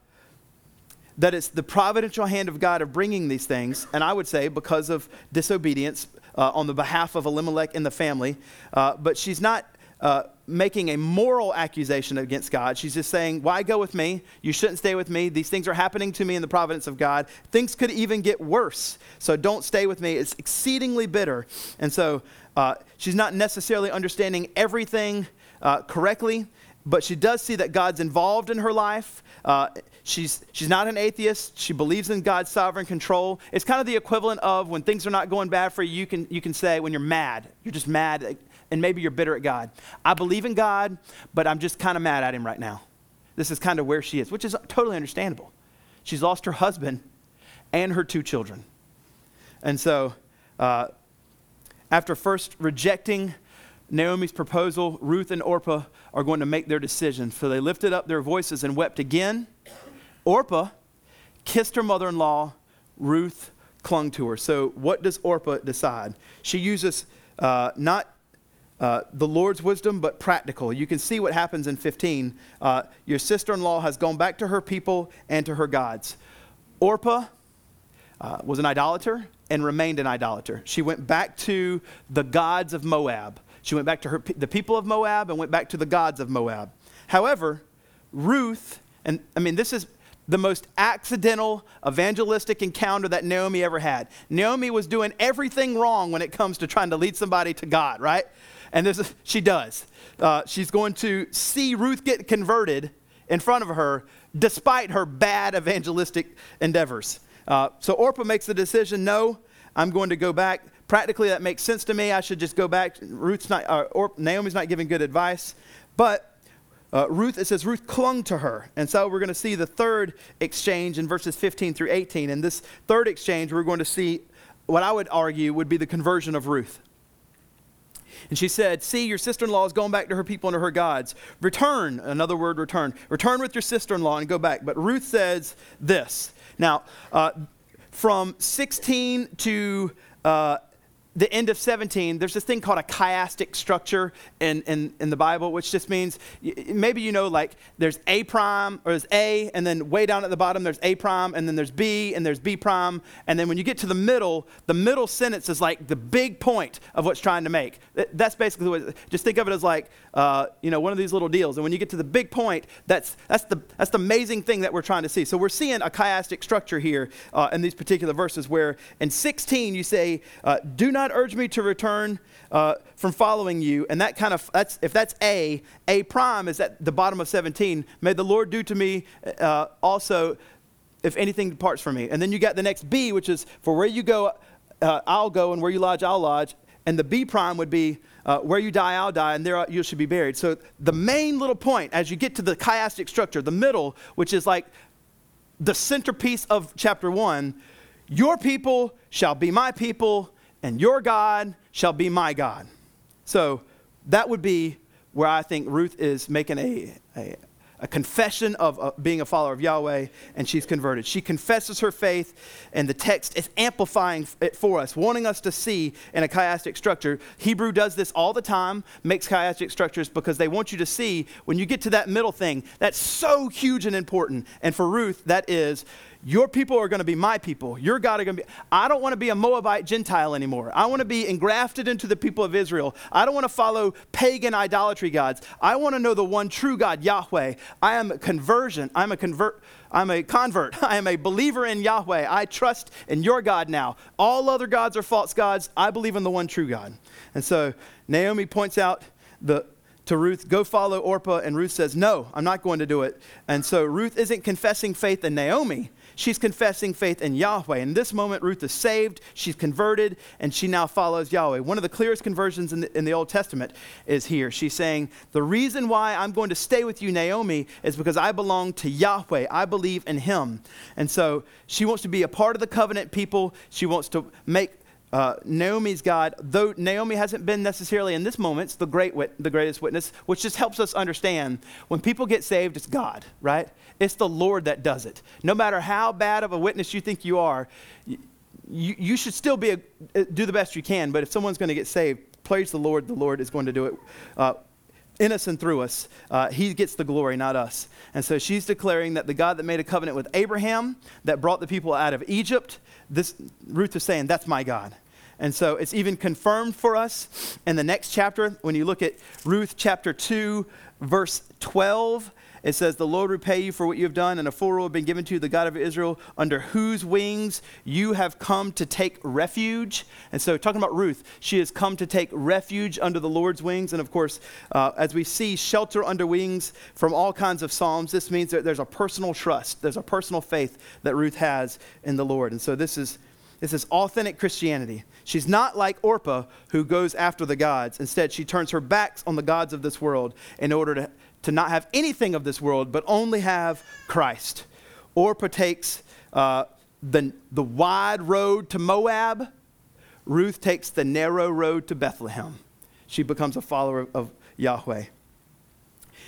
that it's the providential hand of God of bringing these things. And I would say because of disobedience uh, on the behalf of Elimelech and the family. Uh, but she's not uh, making a moral accusation against God. She's just saying, why go with me? You shouldn't stay with me. These things are happening to me in the providence of God. Things could even get worse. So don't stay with me. It's exceedingly bitter. And so uh, she's not necessarily understanding everything uh, correctly, but she does see that God's involved in her life. Uh, she's she's not an atheist. She believes in God's sovereign control. It's kind of the equivalent of when things are not going bad for you, you can, you can say when you're mad, you're just mad, and maybe you're bitter at God. I believe in God, but I'm just kind of mad at him right now. This is kind of where she is, which is totally understandable. She's lost her husband and her two children. And so uh, after first rejecting Naomi's proposal, Ruth and Orpah are going to make their decision. "So they lifted up their voices and wept again. Orpah kissed her mother-in-law. Ruth clung to her." So what does Orpah decide? She uses uh, not Uh, the Lord's wisdom, but practical. You can see what happens in fifteen. Uh, your sister-in-law has gone back to her people and to her gods. Orpah uh, was an idolater and remained an idolater. She went back to the gods of Moab. She went back to her the people of Moab and went back to the gods of Moab. However, Ruth, and I mean, this is the most accidental evangelistic encounter that Naomi ever had. Naomi was doing everything wrong when it comes to trying to lead somebody to God, right? And this is, she does. Uh, she's going to see Ruth get converted in front of her despite her bad evangelistic endeavors. Uh, so Orpah makes the decision, no, I'm going to go back. Practically, that makes sense to me. I should just go back. Ruth's not, uh, or, Naomi's not giving good advice. But uh, Ruth, it says Ruth clung to her. And so we're going to see the third exchange in verses fifteen through eighteen. And this third exchange, we're going to see what I would argue would be the conversion of Ruth. And she said, "See, your sister-in-law is going back to her people and to her gods. Return," another word, return. "Return with your sister-in-law and go back." But Ruth says this. Now, uh, from sixteen to uh, the end of seventeen, there's this thing called a chiastic structure in, in, in the Bible, which just means, maybe you know, like there's A prime, or there's A, and then way down at the bottom there's A prime, and then there's B, and there's B prime, and then when you get to the middle, the middle sentence is like the big point of what's trying to make. That's basically what, just think of it as like, uh, you know, one of these little deals, and when you get to the big point, that's that's the that's the amazing thing that we're trying to see. So we're seeing a chiastic structure here uh, in these particular verses, where in sixteen you say, uh, "Do not urge me to return uh, from following you," and that kind of that's if that's a a prime is at the bottom of seventeen. "May the Lord do to me uh, also if anything departs from me." And then you got the next B, which is, "For where you go uh, I'll go, and where you lodge I'll lodge." And the B prime would be, uh, "Where you die I'll die, and there you should be buried." So the main little point, as you get to the chiastic structure, the middle, which is like the centerpiece of chapter one, "Your people shall be my people, and your God shall be my God." So that would be where I think Ruth is making a, a, a confession of uh, being a follower of Yahweh, and she's converted. She confesses her faith, and the text is amplifying it for us, wanting us to see in a chiastic structure. Hebrew does this all the time, makes chiastic structures, because they want you to see when you get to that middle thing, that's so huge and important. And for Ruth, that is, your people are going to be my people. Your God are going to be. I don't want to be a Moabite Gentile anymore. I want to be engrafted into the people of Israel. I don't want to follow pagan idolatry gods. I want to know the one true God, Yahweh. I am a conversion. I'm a convert. I'm a convert. I am a believer in Yahweh. I trust in your God now. All other gods are false gods. I believe in the one true God. And so Naomi points out the. to Ruth, "Go follow Orpah," and Ruth says, "No, I'm not going to do it." And so Ruth isn't confessing faith in Naomi. She's confessing faith in Yahweh. In this moment, Ruth is saved, she's converted, and she now follows Yahweh. One of the clearest conversions in the, in the Old Testament is here. She's saying, the reason why I'm going to stay with you, Naomi, is because I belong to Yahweh. I believe in him. And so she wants to be a part of the covenant people. She wants to make Uh, Naomi's God, though Naomi hasn't been necessarily in this moment, it's the great wit- the greatest witness, which just helps us understand when people get saved, it's God, right? It's the Lord that does it. No matter how bad of a witness you think you are, you, you should still be a, do the best you can. But if someone's going to get saved, praise the Lord. The Lord is going to do it uh, in us and through us. Uh, he gets the glory, not us. And so she's declaring that the God that made a covenant with Abraham, that brought the people out of Egypt, this Ruth is saying, that's my God. And so it's even confirmed for us in the next chapter. When you look at Ruth chapter two, verse twelve, it says, the Lord repay you for what you have done, and a full reward been given to you, the God of Israel, under whose wings you have come to take refuge. And so talking about Ruth, she has come to take refuge under the Lord's wings. And of course, uh, as we see shelter under wings from all kinds of Psalms, this means that there's a personal trust, there's a personal faith that Ruth has in the Lord. And so this is This is authentic Christianity. She's not like Orpah, who goes after the gods. Instead, she turns her backs on the gods of this world in order to, to not have anything of this world, but only have Christ. Orpah takes uh, the, the wide road to Moab. Ruth takes the narrow road to Bethlehem. She becomes a follower of, of Yahweh.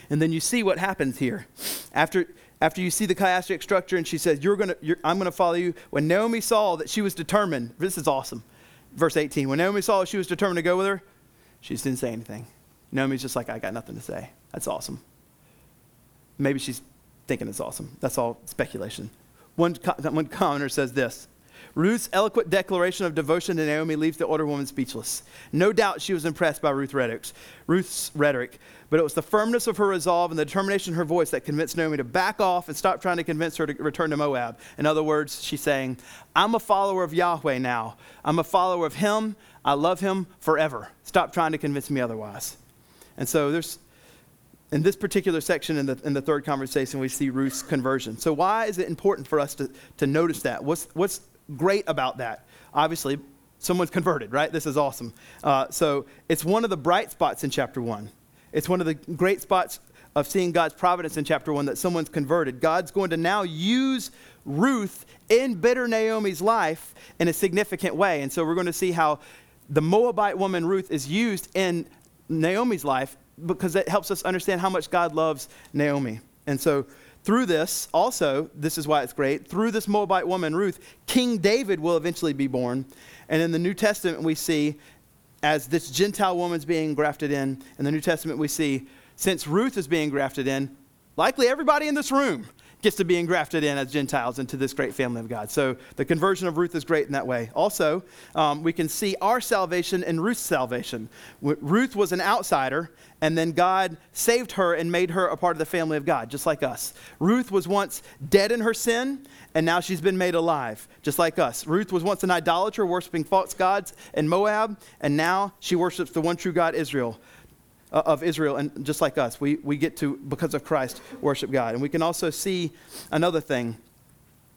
And then you see what happens here. After... After you see the chiastic structure, and she says, "You're gonna, you're, I'm gonna follow you." When Naomi saw that she was determined, this is awesome. Verse eighteen. When Naomi saw she was determined to go with her, she just didn't say anything. Naomi's just like, "I got nothing to say." That's awesome. Maybe she's thinking it's awesome. That's all speculation. One co- one commenter says this: Ruth's eloquent declaration of devotion to Naomi leaves the older woman speechless. No doubt she was impressed by Ruth's rhetoric, Ruth's rhetoric, but it was the firmness of her resolve and the determination in her voice that convinced Naomi to back off and stop trying to convince her to return to Moab. In other words, she's saying, I'm a follower of Yahweh now. I'm a follower of him. I love him forever. Stop trying to convince me otherwise. And so there's, in this particular section, in the in the third conversation, we see Ruth's conversion. So why is it important for us to, to notice that? What's what's great about that? Obviously, someone's converted, right? This is awesome. Uh, so it's one of the bright spots in chapter one. It's one of the great spots of seeing God's providence in chapter one, that someone's converted. God's going to now use Ruth in bitter Naomi's life in a significant way. And so we're going to see how the Moabite woman Ruth is used in Naomi's life, because it helps us understand how much God loves Naomi. And so through this, also, this is why it's great, through this Moabite woman, Ruth, King David will eventually be born. And in the New Testament, we see, as this Gentile woman's being grafted in, in the New Testament, we see, since Ruth is being grafted in, likely everybody in this room gets to be engrafted in as Gentiles into this great family of God. So the conversion of Ruth is great in that way. Also, um, we can see our salvation in Ruth's salvation. W- Ruth was an outsider, and then God saved her and made her a part of the family of God, just like us. Ruth was once dead in her sin, and now she's been made alive, just like us. Ruth was once an idolater, worshiping false gods in Moab, and now she worships the one true God, Israel. Of Israel, and just like us, we, we get to, because of Christ, worship God. And we can also see another thing.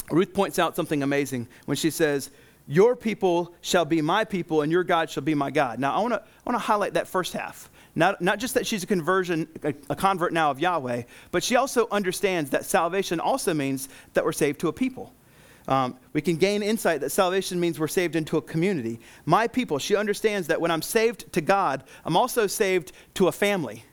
Ruth points out something amazing when she says, your people shall be my people, and your God shall be my God. Now, I want to I want to highlight that first half. Not, not just that she's a conversion, a, a convert now of Yahweh, but she also understands that salvation also means that we're saved to a people. Um, we can gain insight that salvation means we're saved into a community. My people, she understands that when I'm saved to God, I'm also saved to a family.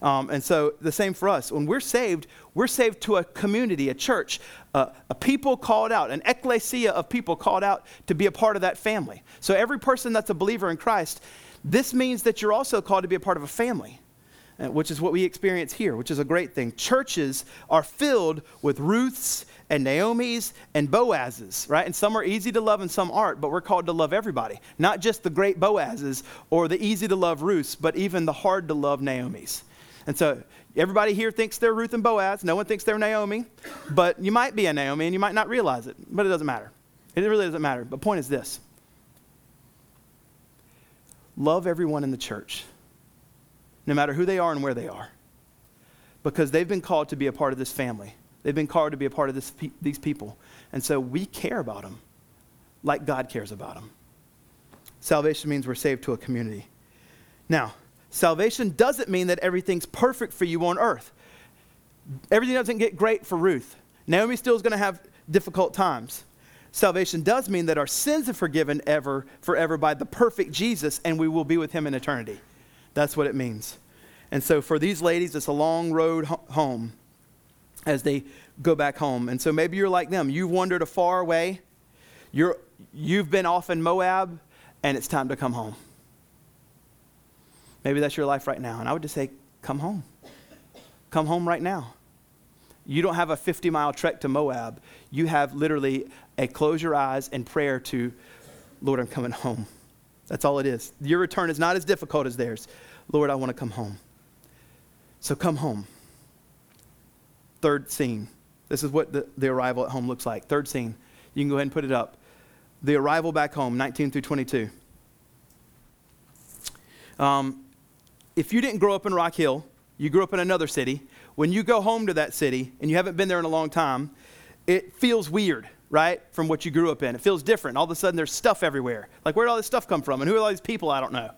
Um, and so the same for us. When we're saved, we're saved to a community, a church, a, a people called out, an ecclesia of people called out to be a part of that family. So every person that's a believer in Christ, this means that you're also called to be a part of a family, which is what we experience here, which is a great thing. Churches are filled with Ruths and Naomis and Boazes, right? And some are easy to love and some aren't, but we're called to love everybody, not just the great Boazes or the easy to love Ruths, but even the hard to love Naomis. And so everybody here thinks they're Ruth and Boaz. No one thinks they're Naomi, but you might be a Naomi and you might not realize it, but it doesn't matter. It really doesn't matter. But point is this: love everyone in the church, no matter who they are and where they are, because they've been called to be a part of this family. They've been called to be a part of this pe- these people. And so we care about them like God cares about them. Salvation means we're saved to a community. Now, salvation doesn't mean that everything's perfect for you on earth. Everything doesn't get great for Ruth. Naomi still is going to have difficult times. Salvation does mean that our sins are forgiven ever, forever by the perfect Jesus, and we will be with him in eternity. That's what it means. And so for these ladies, it's a long road home as they go back home. And so maybe you're like them. You've wandered afar away. You're, you've been off in Moab, and it's time to come home. Maybe that's your life right now. And I would just say, come home. Come home right now. You don't have a fifty-mile trek to Moab. You have literally a close your eyes and prayer to, Lord, I'm coming home. That's all it is. Your return is not as difficult as theirs. Lord, I want to come home. So come home. Third scene. This is what the, the arrival at home looks like. Third scene. You can go ahead and put it up. The arrival back home, nineteen through twenty-two. Um, if you didn't grow up in Rock Hill, you grew up in another city. When you go home to that city and you haven't been there in a long time, it feels weird, right? From what you grew up in. It feels different. All of a sudden there's stuff everywhere. Like, where did all this stuff come from? And who are all these people? I don't know.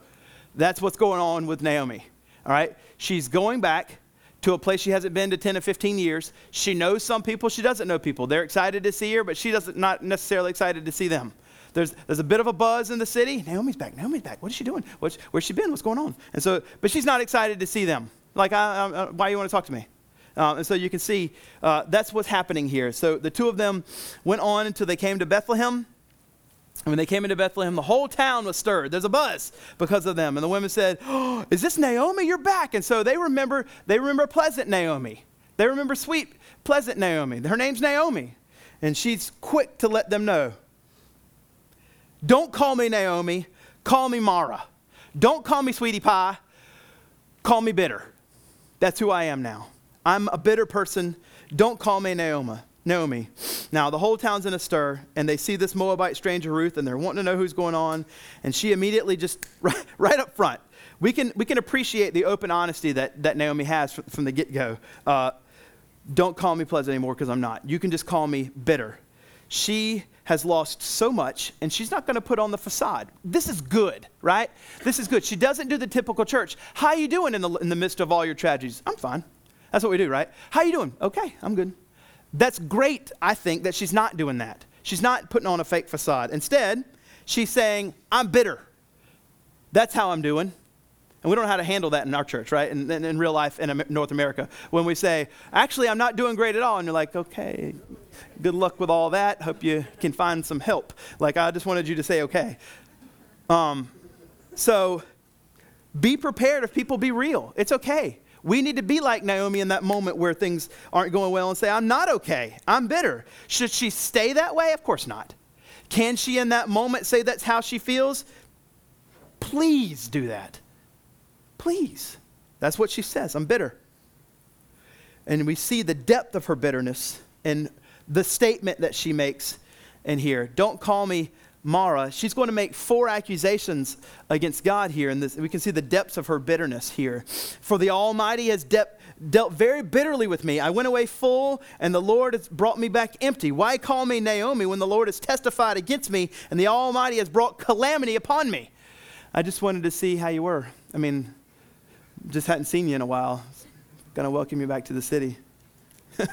That's what's going on with Naomi. All right. She's going back to a place she hasn't been to ten or fifteen years. She knows some people. She doesn't know people. They're excited to see her, but she doesn't not necessarily excited to see them. There's there's a bit of a buzz in the city. Naomi's back. Naomi's back. What is she doing? What's, where's she been? What's going on? And so, but she's not excited to see them. Like, I, I, why you want to talk to me? Uh, and so you can see uh, that's what's happening here. So the two of them went on until they came to Bethlehem. And when they came into Bethlehem, the whole town was stirred. There's a buzz because of them. And the women said, oh, is this Naomi? You're back. And so they remember, they remember pleasant Naomi. They remember sweet, pleasant Naomi. Her name's Naomi. And she's quick to let them know. Don't call me Naomi. Call me Mara. Don't call me sweetie pie. Call me bitter. That's who I am now. I'm a bitter person. Don't call me Naomi. Naomi. Now, the whole town's in a stir, and they see this Moabite stranger Ruth, and they're wanting to know who's going on. And she immediately just, right, right up front, we can we can appreciate the open honesty that, that Naomi has from, from the get-go. Uh, don't call me pleasant anymore because I'm not. You can just call me bitter. She has lost so much, and she's not going to put on the facade. This is good, right? This is good. She doesn't do the typical church. How you doing in the in the midst of all your tragedies? I'm fine. That's what we do, right? How you doing? Okay, I'm good. That's great, I think, that she's not doing that. She's not putting on a fake facade. Instead, she's saying, I'm bitter. That's how I'm doing. And we don't know how to handle that in our church, right? In, in, in real life in North America. When we say, actually, I'm not doing great at all. And you're like, okay, good luck with all that. Hope you can find some help. Like, I just wanted you to say, okay. Um, so be prepared if people be real. It's okay. We need to be like Naomi in that moment where things aren't going well and say, I'm not okay. I'm bitter. Should she stay that way? Of course not. Can she in that moment say that's how she feels? Please do that. Please. That's what she says. I'm bitter. And we see the depth of her bitterness in the statement that she makes in here. Don't call me Mara. She's going to make four accusations against God here. And we can see the depths of her bitterness here. For the Almighty has de- dealt very bitterly with me. I went away full, and the Lord has brought me back empty. Why call me Naomi when the Lord has testified against me, and the Almighty has brought calamity upon me? I just wanted to see how you were. I mean... just hadn't seen you in a while. Gonna welcome you back to the city. You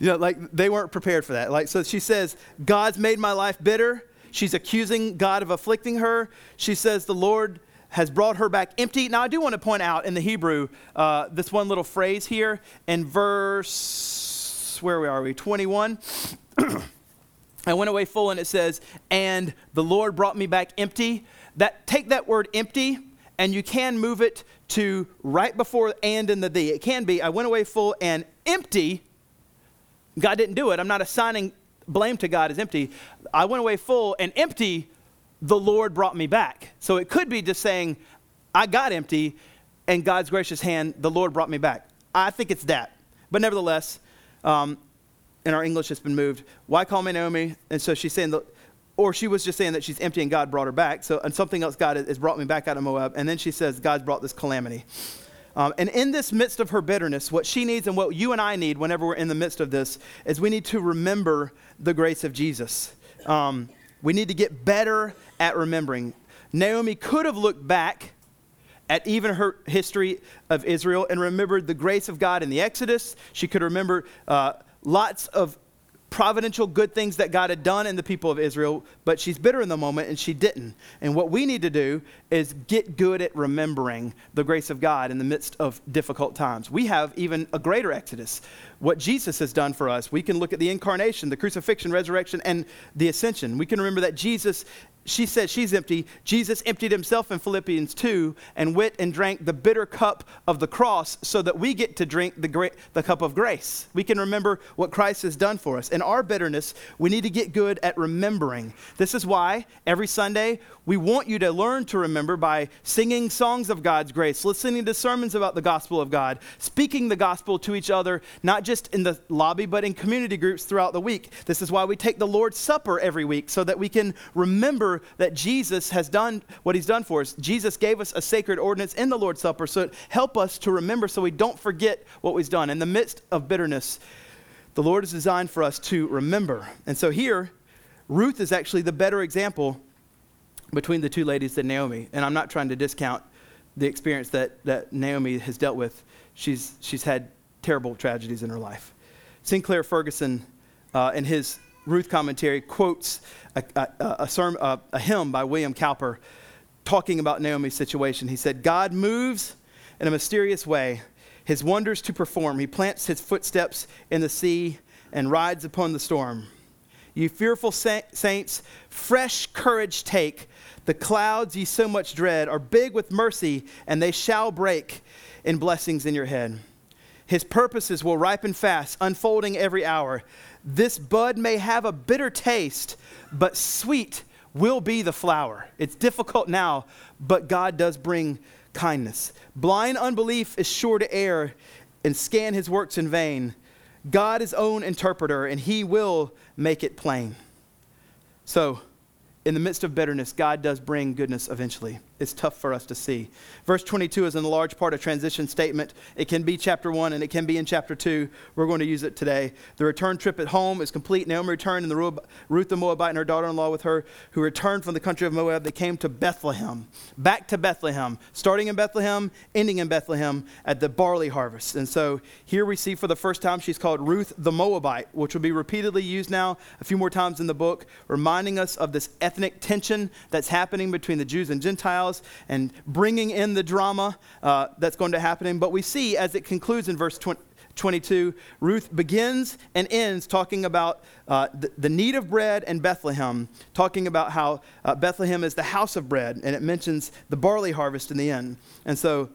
know, like they weren't prepared for that. Like, so she says, God's made my life bitter. She's accusing God of afflicting her. She says the Lord has brought her back empty. Now I do want to point out in the Hebrew, uh, this one little phrase here in verse, where are we? twenty-one. I went away full, and it says, and the Lord brought me back empty. That take that word empty, and you can move it to right before and in the thee. It can be, I went away full and empty. God didn't do it. I'm not assigning blame to God as empty. I went away full and empty. The Lord brought me back. So it could be just saying, I got empty, and God's gracious hand, the Lord brought me back. I think it's that. But nevertheless, um, in our English, it's been moved. Why call me Naomi? And so she's saying, the Or she was just saying that she's empty and God brought her back. So, and something else, God has brought me back out of Moab. And then she says, God's brought this calamity. Um, and in this midst of her bitterness, what she needs and what you and I need whenever we're in the midst of this is we need to remember the grace of Jesus. Um, we need to get better at remembering. Naomi could have looked back at even her history of Israel and remembered the grace of God in the Exodus. She could remember uh, lots of providential good things that God had done in the people of Israel, but she's bitter in the moment and she didn't. And what we need to do is get good at remembering the grace of God in the midst of difficult times. We have even a greater exodus. What Jesus has done for us, we can look at the incarnation, the crucifixion, resurrection, and the ascension. We can remember that Jesus, she said she's empty. Jesus emptied himself in Philippians two and went and drank the bitter cup of the cross so that we get to drink the, gra- the cup of grace. We can remember what Christ has done for us. In our bitterness, we need to get good at remembering. This is why every Sunday we want you to learn to remember by singing songs of God's grace, listening to sermons about the gospel of God, speaking the gospel to each other, not just in the lobby, but in community groups throughout the week. This is why we take the Lord's Supper every week so that we can remember that Jesus has done what he's done for us. Jesus gave us a sacred ordinance in the Lord's Supper, so help us to remember so we don't forget what was done. In the midst of bitterness, the Lord has designed for us to remember. And so here, Ruth is actually the better example between the two ladies than Naomi. And I'm not trying to discount the experience that, that Naomi has dealt with. She's, she's had terrible tragedies in her life. Sinclair Ferguson, uh, in his Ruth commentary, quotes a, a, a, sermon, a, a hymn by William Cowper talking about Naomi's situation. He said, "God moves in a mysterious way, his wonders to perform. He plants his footsteps in the sea and rides upon the storm. Ye fearful sa- saints, fresh courage take. The clouds ye so much dread are big with mercy, and they shall break in blessings in your head. His purposes will ripen fast, unfolding every hour. This bud may have a bitter taste, but sweet will be the flower." It's difficult now, but God does bring kindness. Blind unbelief is sure to err and scan his works in vain. God is own interpreter, and he will make it plain. So, in the midst of bitterness, God does bring goodness eventually. It's tough for us to see. Verse twenty-two is in a large part a transition statement. It can be chapter one and it can be in chapter two. We're going to use it today. The return trip at home is complete. Naomi returned, and the Ruth the Moabite and her daughter-in-law with her, who returned from the country of Moab. They came to Bethlehem, back to Bethlehem, starting in Bethlehem, ending in Bethlehem at the barley harvest. And so here we see for the first time she's called Ruth the Moabite, which will be repeatedly used now a few more times in the book, reminding us of this ethnic Ethnic tension that's happening between the Jews and Gentiles and bringing in the drama uh, that's going to happen. But we see as it concludes in verse twenty, twenty-two, Ruth begins and ends talking about uh, the, the need of bread and Bethlehem, talking about how uh, Bethlehem is the house of bread, and it mentions the barley harvest in the end. And so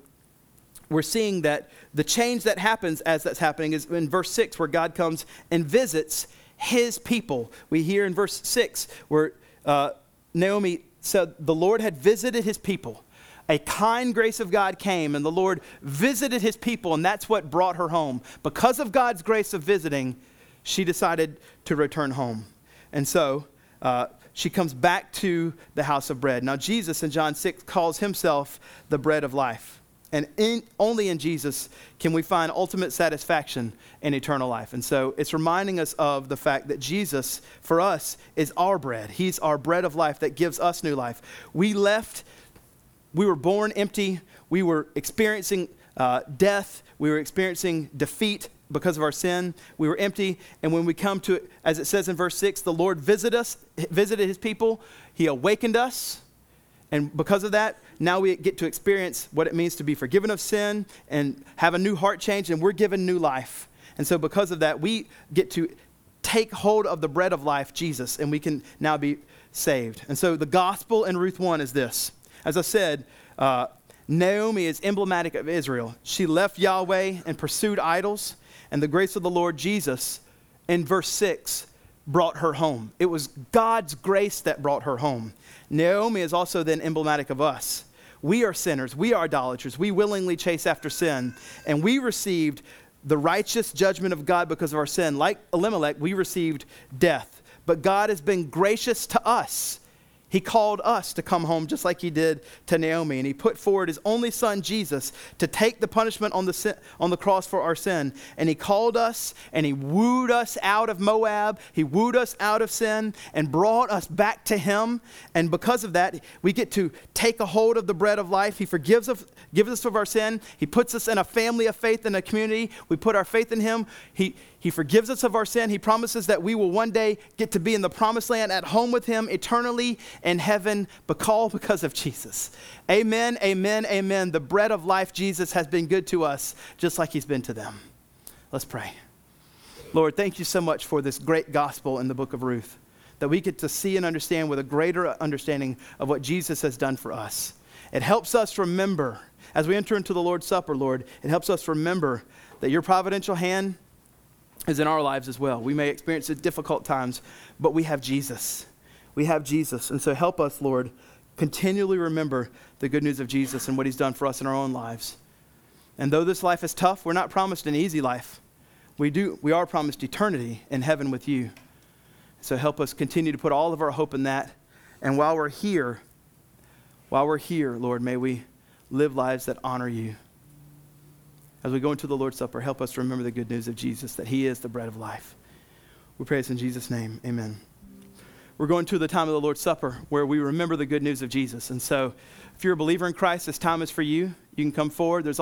we're seeing that the change that happens as that's happening is in verse six, where God comes and visits his people. We hear in verse six where Uh, Naomi said the Lord had visited his people. A kind grace of God came, and the Lord visited his people, and that's what brought her home. Because of God's grace of visiting, she decided to return home. And so uh, she comes back to the house of bread. Now Jesus in John six calls himself the bread of life. And in, only in Jesus can we find ultimate satisfaction in eternal life. And so it's reminding us of the fact that Jesus, for us, is our bread. He's our bread of life that gives us new life. We left, we were born empty. We were experiencing uh, death. We were experiencing defeat because of our sin. We were empty. And when we come to it, as it says in verse six, the Lord visited us, visited his people. He awakened us. And because of that, now we get to experience what it means to be forgiven of sin and have a new heart change, and we're given new life. And so because of that, we get to take hold of the bread of life, Jesus, and we can now be saved. And so the gospel in Ruth one is this. As I said, uh, Naomi is emblematic of Israel. She left Yahweh and pursued idols, and the grace of the Lord Jesus in verse six brought her home. It was God's grace that brought her home. Naomi is also then emblematic of us. We are sinners. We are idolaters. We willingly chase after sin. And we received the righteous judgment of God because of our sin. Like Elimelech, we received death. But God has been gracious to us. He called us to come home just like he did to Naomi. And he put forward his only son, Jesus, to take the punishment on the sin, on the cross for our sin. And he called us, and he wooed us out of Moab. He wooed us out of sin and brought us back to him. And because of that, we get to take a hold of the bread of life. He forgives us, gives us of our sin. He puts us in a family of faith, in a community. We put our faith in him. He He forgives us of our sin. He promises that we will one day get to be in the promised land, at home with him eternally in heaven, but all because of Jesus. Amen, amen, amen. The bread of life, Jesus, has been good to us just like he's been to them. Let's pray. Lord, thank you so much for this great gospel in the book of Ruth, that we get to see and understand with a greater understanding of what Jesus has done for us. It helps us remember, as we enter into the Lord's Supper, Lord, it helps us remember that your providential hand is in our lives as well. We may experience difficult times, but we have Jesus. We have Jesus. And so help us, Lord, continually remember the good news of Jesus and what he's done for us in our own lives. And though this life is tough, we're not promised an easy life. We do. We are promised eternity in heaven with you. So help us continue to put all of our hope in that. And while we're here, while we're here, Lord, may we live lives that honor you. As we go into the Lord's Supper, help us remember the good news of Jesus, that he is the bread of life. We pray this in Jesus' name. Amen. We're going to the time of the Lord's Supper where we remember the good news of Jesus. And so if you're a believer in Christ, this time is for you. You can come forward. There's